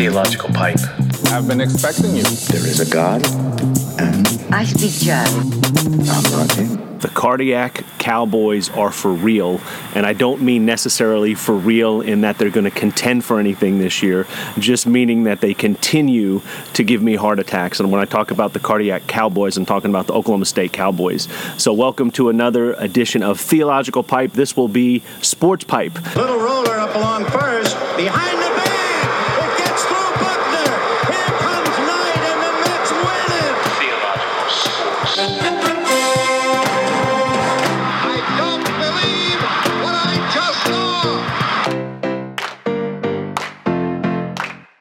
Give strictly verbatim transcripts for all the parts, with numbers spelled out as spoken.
Theological Pipe. I've been expecting you. There is a God, and I speak German. I'm not him. The Cardiac Cowboys are for real, and I don't mean necessarily for real in that they're going to contend for anything this year, just meaning that they continue to give me heart attacks. And when I talk about the Cardiac Cowboys, I'm talking about the Oklahoma State Cowboys. So welcome to another edition of Theological Pipe. This will be Sports Pipe. Little roller up along first, behind the back.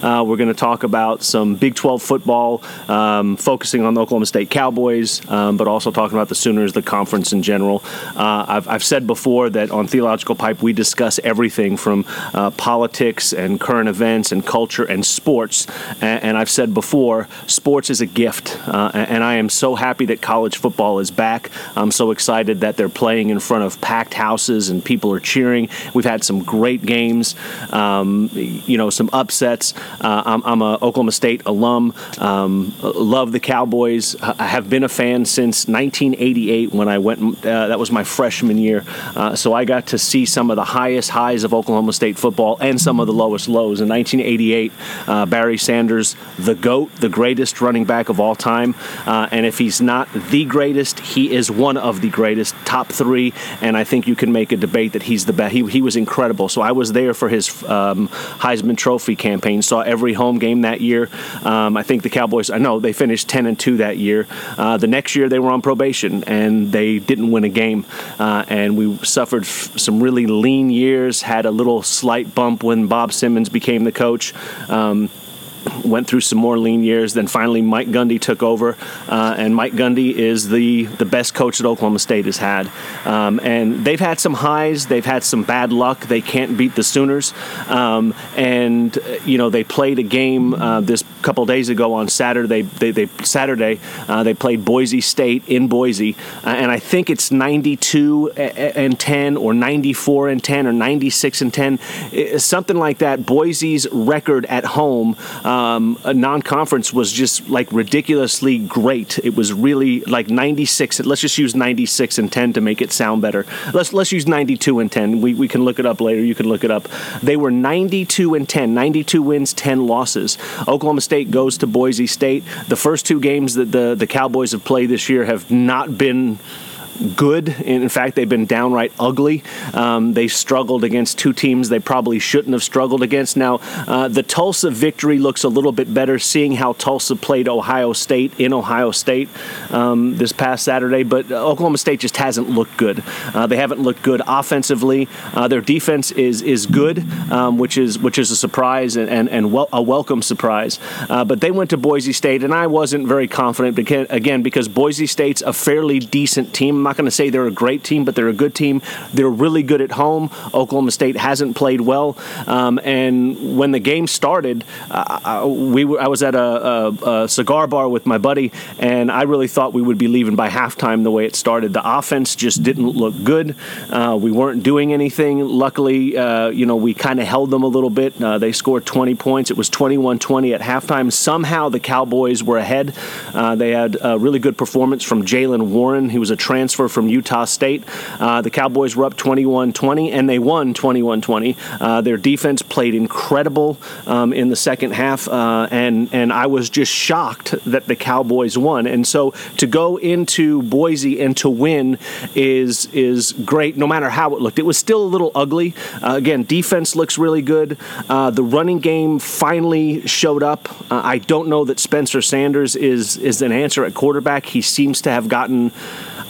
Uh, we're going to talk about some Big twelve football, um, focusing on the Oklahoma State Cowboys, um, but also talking about the Sooners, the conference in general. Uh, I've, I've said before that on Theological Pipe, we discuss everything from uh, politics and current events and culture and sports. And, and I've said before, sports is a gift. Uh, and I am so happy that college football is back. I'm so excited that they're playing in front of packed houses and people are cheering. We've had some great games, um, you know, some upsets. Uh, I'm, I'm an Oklahoma State alum, um, love the Cowboys. I have been a fan since nineteen eighty-eight when I went, uh, that was my freshman year. Uh, so I got to see some of the highest highs of Oklahoma State football and some of the lowest lows. In nineteen eighty-eight, uh, Barry Sanders, the GOAT, the greatest running back of all time. Uh, and if he's not the greatest, he is one of the greatest, top three. And I think you can make a debate that he's the best. He, he was incredible. So I was there for his um, Heisman Trophy campaign. So every home game that year. Um, I think the Cowboys, I know, they finished ten and two that year. Uh, the next year they were on probation and they didn't win a game. Uh, and we suffered f- some really lean years, had a little slight bump when Bob Simmons became the coach. Um, went through some more lean years. Then finally Mike Gundy took over, uh, and Mike Gundy is the, the best coach that Oklahoma State has had. Um, and they've had some highs. They've had some bad luck. They can't beat the Sooners. Um, and, you know, they played a game uh, this couple days ago on Saturday. They, they, they, Saturday uh, they played Boise State in Boise. Uh, and I think it's ninety-two and ten or ninety-four and ten or ninety-six and ten, something like that. Boise's record at home uh, Um, a non-conference was just like ridiculously great. It was really like ninety-six. Let's just use ninety-six and ten to make it sound better. Let's let's use ninety-two and ten. We we can look it up later. You can look it up. They were ninety-two and ten. ninety-two wins, ten losses. Oklahoma State goes to Boise State. The first two games that the the Cowboys have played this year have not been good. In fact, they've been downright ugly. Um, they struggled against two teams they probably shouldn't have struggled against. Now, uh, the Tulsa victory looks a little bit better, seeing how Tulsa played Ohio State in Ohio State um, this past Saturday. But Oklahoma State just hasn't looked good. Uh, they haven't looked good offensively. Uh, their defense is is good, um, which is which is a surprise and and, and wel- a welcome surprise. Uh, but they went to Boise State, and I wasn't very confident because, again because Boise State's a fairly decent team. I'm not going to say they're a great team, but they're a good team. They're really good at home. Oklahoma State hasn't played well. Um, and when the game started, uh, I, we were, I was at a, a, a cigar bar with my buddy, and I really thought we would be leaving by halftime the way it started. The offense just didn't look good. Uh, we weren't doing anything. Luckily, uh, you know, we kind of held them a little bit. Uh, they scored twenty points. It was twenty-one twenty at halftime. Somehow the Cowboys were ahead. Uh, they had a really good performance from Jaylen Warren, who was a transfer from Utah State. Uh, the Cowboys were up twenty-one twenty, and they won twenty-one twenty. Uh, their defense played incredible um, in the second half, uh, and, and I was just shocked that the Cowboys won. And so to go into Boise and to win is, is great, no matter how it looked. It was still a little ugly. Uh, again, defense looks really good. Uh, the running game finally showed up. Uh, I don't know that Spencer Sanders is, is an answer at quarterback. He seems to have gotten...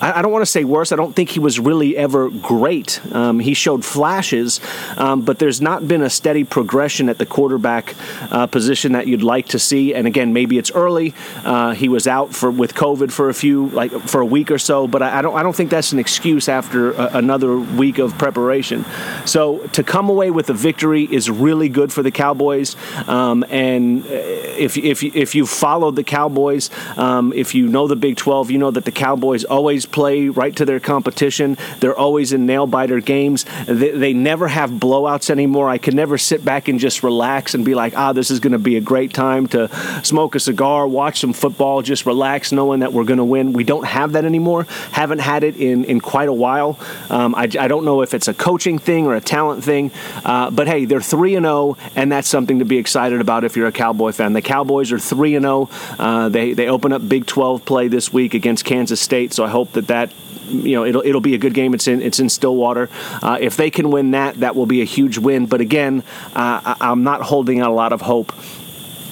I don't want to say worse. I don't think he was really ever great. Um, he showed flashes, um, but there's not been a steady progression at the quarterback uh, position that you'd like to see. And again, maybe it's early. Uh, he was out for with COVID for a few, like for a week or so. But I, I don't. I don't think that's an excuse after a, another week of preparation. So to come away with a victory is really good for the Cowboys. Um, and if if if you've followed the Cowboys, um, if you know the Big twelve, you know that the Cowboys always play right to their competition. They're always in nail-biter games. They, they never have blowouts anymore. I can never sit back and just relax and be like, ah, this is going to be a great time to smoke a cigar, watch some football, just relax, knowing that we're going to win. We don't have that anymore. Haven't had it in, in quite a while. Um, I, I don't know if it's a coaching thing or a talent thing, uh, but hey, they're three and oh, and that's something to be excited about if you're a Cowboy fan. The Cowboys are three and oh. Uh, they, they open up Big twelve play this week against Kansas State, so I hope that that you know, it'll it'll be a good game. It's in it's in Stillwater. Uh, if they can win that, that will be a huge win. But again, uh, I, I'm not holding out a lot of hope,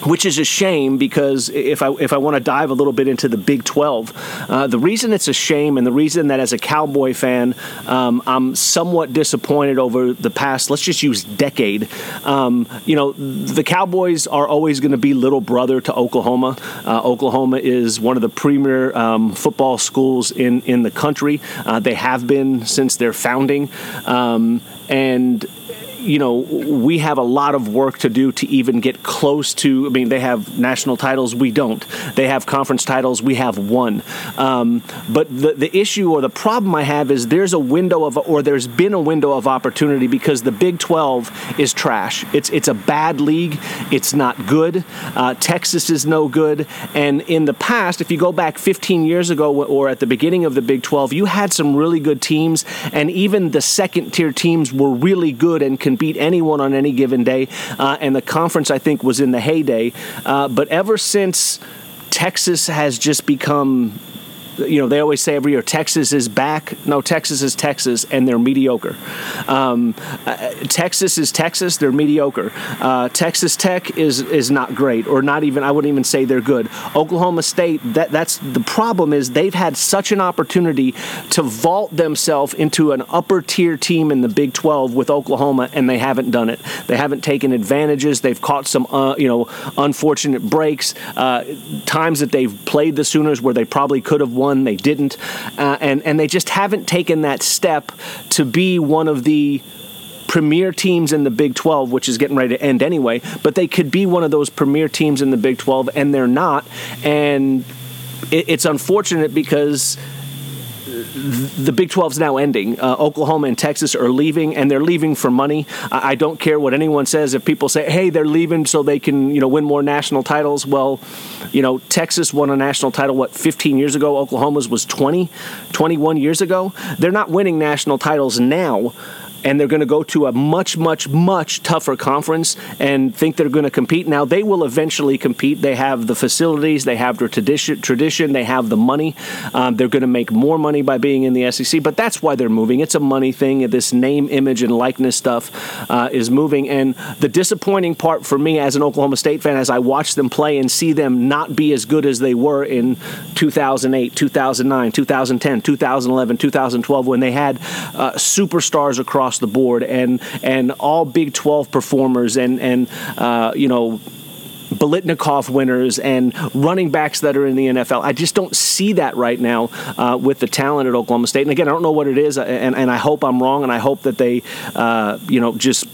which is a shame, because if I if I want to dive a little bit into the Big twelve, uh, the reason it's a shame, and the reason that as a Cowboy fan um, I'm somewhat disappointed over the past, let's just use decade, um, you know, the Cowboys are always going to be little brother to Oklahoma. Uh, Oklahoma is one of the premier um, football schools in, in the country. Uh, they have been since their founding, um, and you know, we have a lot of work to do to even get close to, I mean, they have national titles, we don't. They have conference titles, we have one. Um, but the, the issue or the problem I have is there's a window of, or there's been a window of opportunity, because the Big twelve is trash. It's it's a bad league. It's not good. Uh, Texas is no good. And in the past, if you go back fifteen years ago or at the beginning of the Big twelve, you had some really good teams, and even the second tier teams were really good and can beat anyone on any given day, uh, and the conference, I think, was in the heyday. Uh, but ever since, Texas has just become, you know, they always say every year, Texas is back. No, Texas is Texas, and they're mediocre. Um, uh, Texas is Texas, they're mediocre. Uh, Texas Tech is is not great, or not even, I wouldn't even say they're good. Oklahoma State, that that's the problem, is they've had such an opportunity to vault themselves into an upper-tier team in the Big twelve with Oklahoma, and they haven't done it. They haven't taken advantages. They've caught some, uh, you know, unfortunate breaks, uh, times that they've played the Sooners where they probably could have won. They didn't, uh, and and they just haven't taken that step to be one of the premier teams in the Big twelve, which is getting ready to end anyway. But they could be one of those premier teams in the Big twelve, and they're not. And it, it's unfortunate because the Big twelve is now ending. Uh, Oklahoma and Texas are leaving, and they're leaving for money. I, I don't care what anyone says. If people say, hey, they're leaving so they can, you know, win more national titles. Well, you know, Texas won a national title, what, fifteen years ago? Oklahoma's was twenty, twenty-one years ago. They're not winning national titles now, and they're going to go to a much, much, much tougher conference and think they're going to compete. Now, they will eventually compete. They have the facilities. They have their tradition. tradition they have the money. Um, they're going to make more money by being in the S E C, but that's why they're moving. It's a money thing. This name, image, and likeness stuff uh, is moving. And the disappointing part for me as an Oklahoma State fan, as I watch them play and see them not be as good as they were in two thousand eight, two thousand nine, two thousand ten, two thousand eleven, two thousand twelve, when they had uh, superstars across the board, and and all Big twelve performers, and and uh, you know, Biletnikoff winners, and running backs that are in the N F L. I just don't see that right now uh, with the talent at Oklahoma State. And again, I don't know what it is, and and I hope I'm wrong, and I hope that they uh, you know just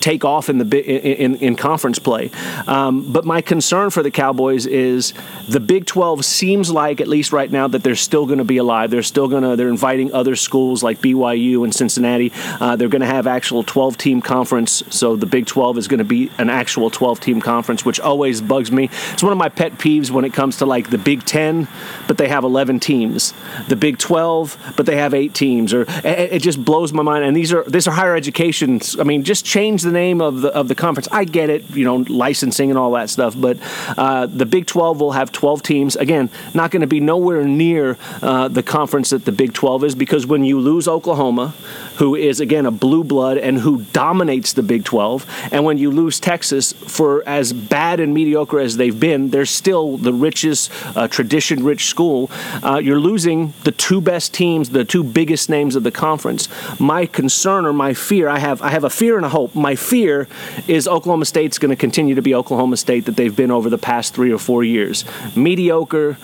take off in the in, in conference play. Um, but my concern for the Cowboys is the Big twelve seems like, at least right now, that they're still going to be alive. They're still going to, they're inviting other schools like B Y U and Cincinnati. Uh, they're going to have actual twelve-team conference, so the Big twelve is going to be an actual twelve-team conference, which always bugs me. It's one of my pet peeves when it comes to, like, the Big ten, but they have eleven teams. The Big twelve, but they have eight teams. Or it, it just blows my mind. And these are, these are higher educations. I mean, just change the name name of the of the conference. I get it, you know, licensing and all that stuff, but uh, the Big twelve will have twelve teams. Again, not going to be nowhere near uh, the conference that the Big twelve is, because when you lose Oklahoma, who is, again, a blue blood and who dominates the Big twelve, and when you lose Texas, for as bad and mediocre as they've been, they're still the richest, uh, tradition-rich school. Uh, you're losing the two best teams, the two biggest names of the conference. My concern or my fear, I have I have a fear and a hope. My fear is Oklahoma State's going to continue to be Oklahoma State that they've been over the past three or four years. Mediocre,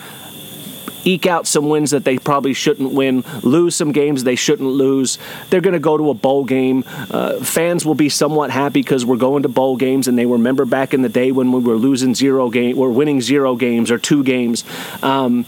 eke out some wins that they probably shouldn't win, lose some games they shouldn't lose. They're going to go to a bowl game. Uh, fans will be somewhat happy because we're going to bowl games, and they remember back in the day when we were losing zero game, or winning zero games or two games. Um,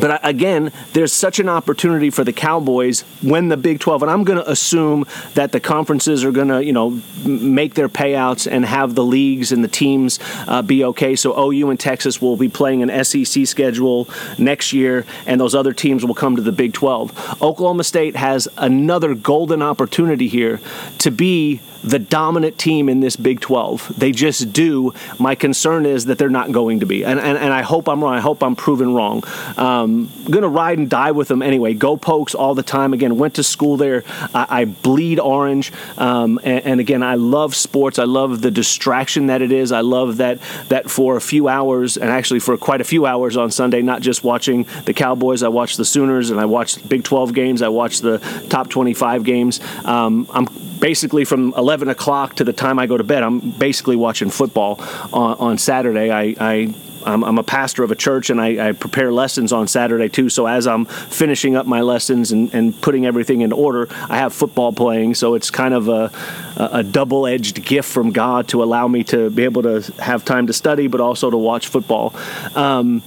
But again, there's such an opportunity for the Cowboys when the Big twelve, and I'm going to assume that the conferences are going to, you know, make their payouts and have the leagues and the teams uh, be okay. So O U and Texas will be playing an S E C schedule next year, and those other teams will come to the Big twelve. Oklahoma State has another golden opportunity here to be the dominant team in this Big twelve. They just do. My concern is that they're not going to be. And and, and I hope I'm wrong. I hope I'm proven wrong. Um, going to ride and die with them anyway. Go Pokes all the time. Again, went to school there. I, I bleed orange. Um, and, and again, I love sports. I love the distraction that it is. I love that that for a few hours, and actually for quite a few hours on Sunday, not just watching the Cowboys, I watched the Sooners, and I watched Big twelve games. I watched the top twenty-five games. Um, I'm basically from eleven o'clock to the time I go to bed, I'm basically watching football on, on Saturday. I, I, I'm, I'm a pastor of a church, and I, I prepare lessons on Saturday, too. So as I'm finishing up my lessons and, and putting everything in order, I have football playing. So it's kind of a, a double-edged gift from God to allow me to be able to have time to study, but also to watch football. Um,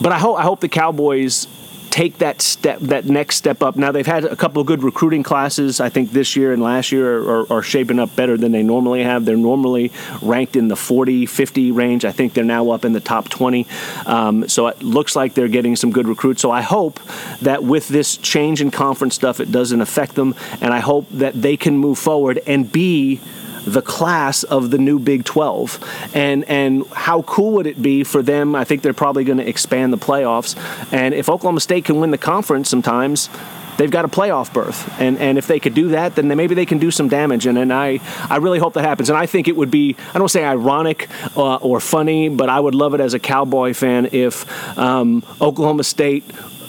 but I hope I hope the Cowboys take that step, that next step up. Now, they've had a couple of good recruiting classes. I think this year and last year are, are, are shaping up better than they normally have. They're normally ranked in the forty, fifty range. I think they're now up in the top twenty. Um, so it looks like they're getting some good recruits. So I hope that with this change in conference stuff, it doesn't affect them. And I hope that they can move forward and be the class of the new Big twelve. And and how cool would it be for them? I think they're probably going to expand the playoffs. And if Oklahoma State can win the conference sometimes, they've got a playoff berth. And and if they could do that, then they, maybe they can do some damage. And, and I, I really hope that happens. And I think it would be, I don't say ironic uh, or funny, but I would love it as a Cowboy fan if um, Oklahoma State,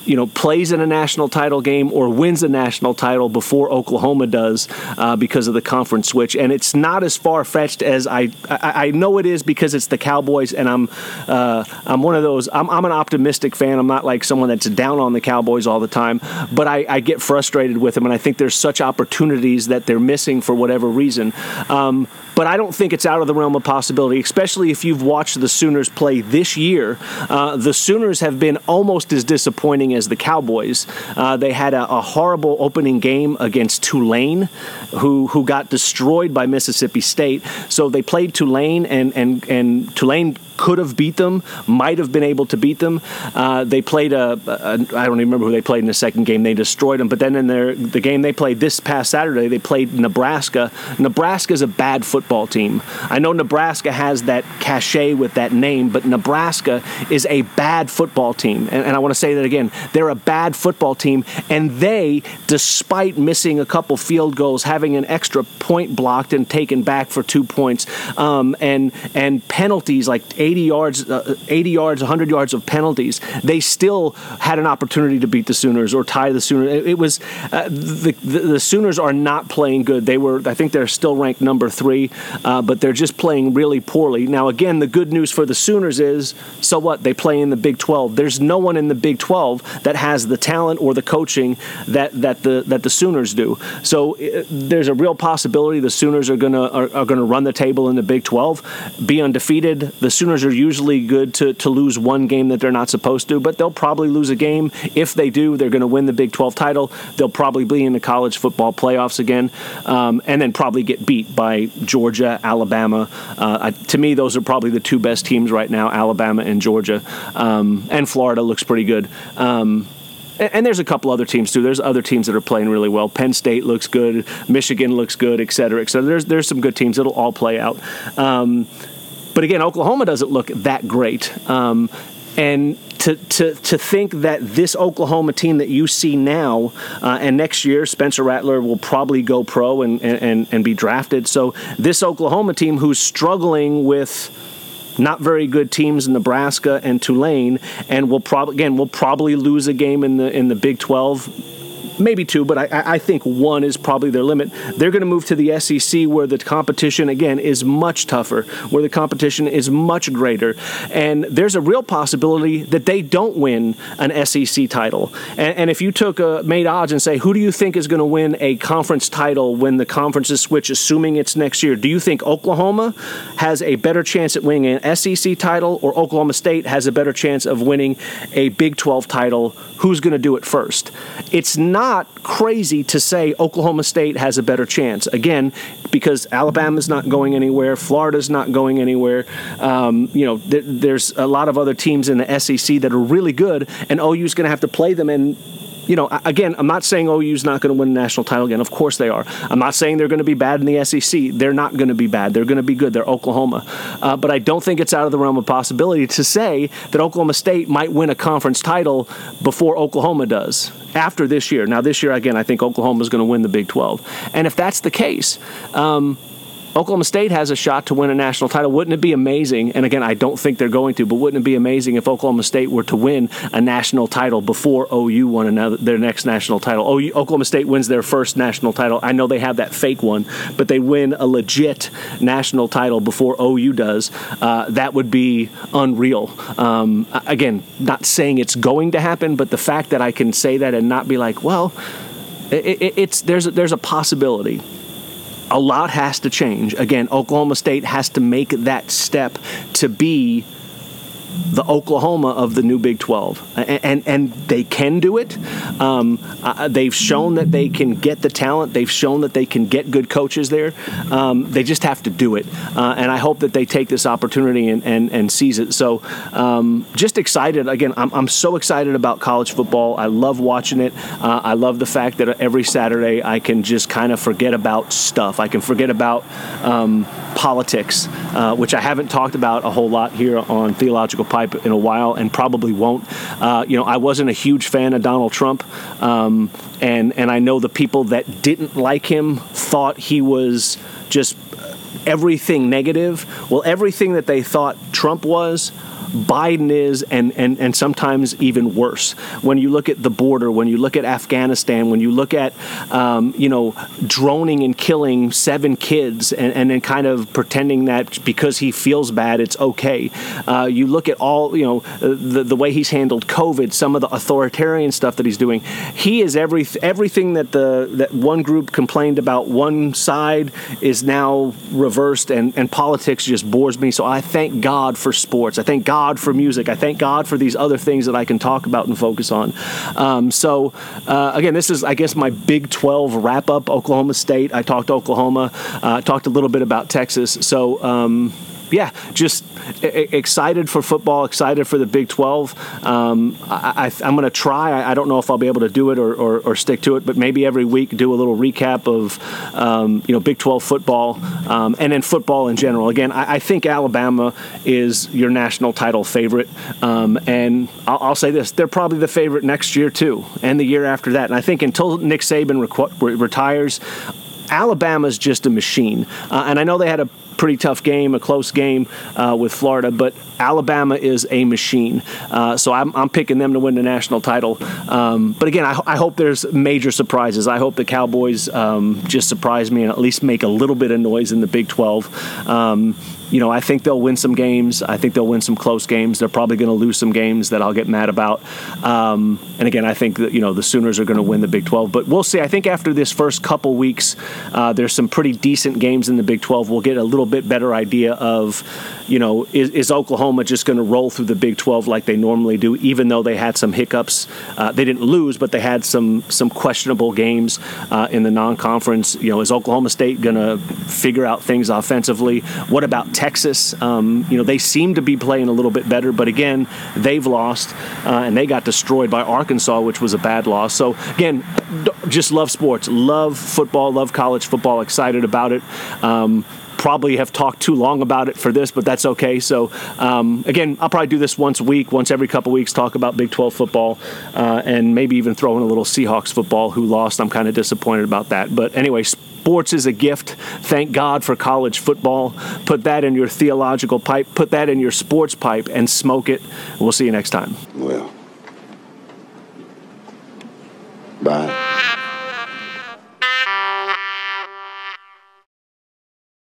you know, plays in a national title game or wins a national title before Oklahoma does uh, because of the conference switch. And it's not as far-fetched as I, I I know it is, because it's the Cowboys, and I'm uh, I'm one of those, I'm, I'm an optimistic fan. I'm not like someone that's down on the Cowboys all the time, but I, I get frustrated with them, and I think there's such opportunities that they're missing for whatever reason. Um, But I don't think it's out of the realm of possibility, especially if you've watched the Sooners play this year. Uh, the Sooners have been almost as disappointing as the Cowboys. Uh, they had a, a horrible opening game against Tulane, who who got destroyed by Mississippi State. So they played Tulane, and and, and Tulane could have beat them, might have been able to beat them. Uh, they played a, a, I don't even remember who they played in the second game. They destroyed them. But then in their the game they played this past Saturday, they played Nebraska. Nebraska's a bad football team. I know Nebraska has that cachet with that name, but Nebraska is a bad football team. And, and I want to say that again. They're a bad football team, and they, despite missing a couple field goals, having an extra point blocked and taken back for two points, um, and, and penalties like eighty yards, uh, eighty yards, one hundred yards of penalties, they still had an opportunity to beat the Sooners or tie the Sooners. It, it was uh, the, the the Sooners are not playing good. They were, I think, they're still ranked number three, uh, but they're just playing really poorly. Now, again, the good news for the Sooners is, so what? They play in the Big twelve. There's no one in the Big twelve that has the talent or the coaching that that the that the Sooners do. So it, there's a real possibility the Sooners are gonna are, are gonna run the table in the Big twelve, be undefeated. The Sooners are usually good to, to lose one game that they're not supposed to, but they'll probably lose a game. If they do, they're going to win the Big twelve title. They'll probably be in the college football playoffs again, um, and then probably get beat by Georgia, Alabama. Uh, I, to me, those are probably the two best teams right now, Alabama and Georgia, um, and Florida looks pretty good. Um, And there's a couple other teams, too. There's other teams that are playing really well. Penn State looks good. Michigan looks good, et cetera, et cetera. There's, there's some good teams. It'll all play out. Um, But again, Oklahoma doesn't look that great. Um, and to, to to think that this Oklahoma team that you see now, uh, and next year, Spencer Rattler will probably go pro and, and, and be drafted. So this Oklahoma team, who's struggling with not very good teams in Nebraska and Tulane, and will probably again will probably lose a game in the in the Big twelve, maybe two, but I, I think one is probably their limit. They're going to move to the S E C, where the competition, again, is much tougher, where the competition is much greater. And there's a real possibility that they don't win an S E C title. And, and if you took a, made odds and say, who do you think is going to win a conference title when the conferences switch, assuming it's next year, do you think Oklahoma has a better chance at winning an S E C title, or Oklahoma State has a better chance of winning a Big twelve title? Who's going to do it first? It's not crazy to say Oklahoma State has a better chance. Again, because Alabama's not going anywhere, Florida's not going anywhere. Um, you know, th- there's a lot of other teams in the S E C that are really good, and O U's going to have to play them. And you know, again, I'm not saying O U's not going to win a national title again. Of course they are. I'm not saying they're going to be bad in the S E C. They're not going to be bad. They're going to be good. They're Oklahoma. Uh, but I don't think it's out of the realm of possibility to say that Oklahoma State might win a conference title before Oklahoma does after this year. Now, this year, again, I think Oklahoma's going to win the Big twelve. And if that's the case, um, Oklahoma State has a shot to win a national title. Wouldn't it be amazing? And again, I don't think they're going to, but wouldn't it be amazing if Oklahoma State were to win a national title before O U won another, their next national title? O U, Oklahoma State wins their first national title. I know they have that fake one, but they win a legit national title before O U does. Uh, that would be unreal. Um, again, not saying it's going to happen, but the fact that I can say that and not be like, well, it, it, it's there's a, there's a possibility. A lot has to change. Again, Oklahoma State has to make that step to be the Oklahoma of the new Big twelve. And and, and they can do it. Um, uh, they've shown that they can get the talent. They've shown that they can get good coaches there. Um, they just have to do it. Uh, and I hope that they take this opportunity and, and, and seize it. So um, just excited. Again, I'm, I'm so excited about college football. I love watching it. Uh, I love the fact that every Saturday I can just kind of forget about stuff. I can forget about um, politics, uh, which I haven't talked about a whole lot here on Theological Pipe in a while, and probably won't. Uh, you know, I wasn't a huge fan of Donald Trump, um, and and I know the people that didn't like him thought he was just everything negative. Well, everything that they thought Trump was, Biden is, and, and, and sometimes even worse. When you look at the border, when you look at Afghanistan, when you look at, um, you know, droning and killing seven kids and, and then kind of pretending that because he feels bad, it's okay. Uh, you look at all, you know, the, the way he's handled COVID, some of the authoritarian stuff that he's doing. He is every, everything that the that one group complained about one side is now reversed, and, and politics just bores me. So I thank God for sports. I thank God God for music. I thank God for these other things that I can talk about and focus on. Um, so, uh, again, this is, I guess, my Big twelve wrap-up. Oklahoma State. I talked Oklahoma. Uh, talked a little bit about Texas. So, um, yeah, just I- excited for football, excited for the Big twelve. Um, I- I- I'm going to try. I-, I don't know if I'll be able to do it or, or, or stick to it, but maybe every week do a little recap of, um, you know, Big twelve football um, and then football in general. Again, I, I think Alabama is your national title favorite. Um, and I'll-, I'll say this, they're probably the favorite next year too, and the year after that. And I think until Nick Saban requ- re- retires, Alabama's just a machine. Uh, and I know they had a pretty tough game, a close game uh, with Florida, but Alabama is a machine. Uh, so I'm, I'm picking them to win the national title. Um, but again, I, I hope there's major surprises. I hope the Cowboys um, just surprise me and at least make a little bit of noise in the Big twelve. Um, you know, I think they'll win some games. I think they'll win some close games. They're probably going to lose some games that I'll get mad about. Um, and again, I think that, you know, the Sooners are going to win the Big twelve, but we'll see. I think after this first couple weeks, uh, there's some pretty decent games in the Big twelve. We'll get a little bit better idea of, you know, is, is Oklahoma just going to roll through the Big twelve like they normally do, even though they had some hiccups? Uh, they didn't lose, but they had some some questionable games uh, in the non-conference. You know, is Oklahoma State going to figure out things offensively? What about Texas? Um, you know, they seem to be playing a little bit better, but again, they've lost, uh, and they got destroyed by Arkansas, which was a bad loss. So again, just love sports, love football, love college football, excited about it. Um, probably have talked too long about it for this, but that's okay. So um, again, I'll probably do this once a week, once every couple weeks, talk about Big twelve football uh, and maybe even throw in a little Seahawks football, who lost. I'm kind of disappointed about that. But anyway, sports is a gift. Thank God for college football. Put that in your theological pipe, put that in your sports pipe, and smoke it. We'll see you next time. Well, bye.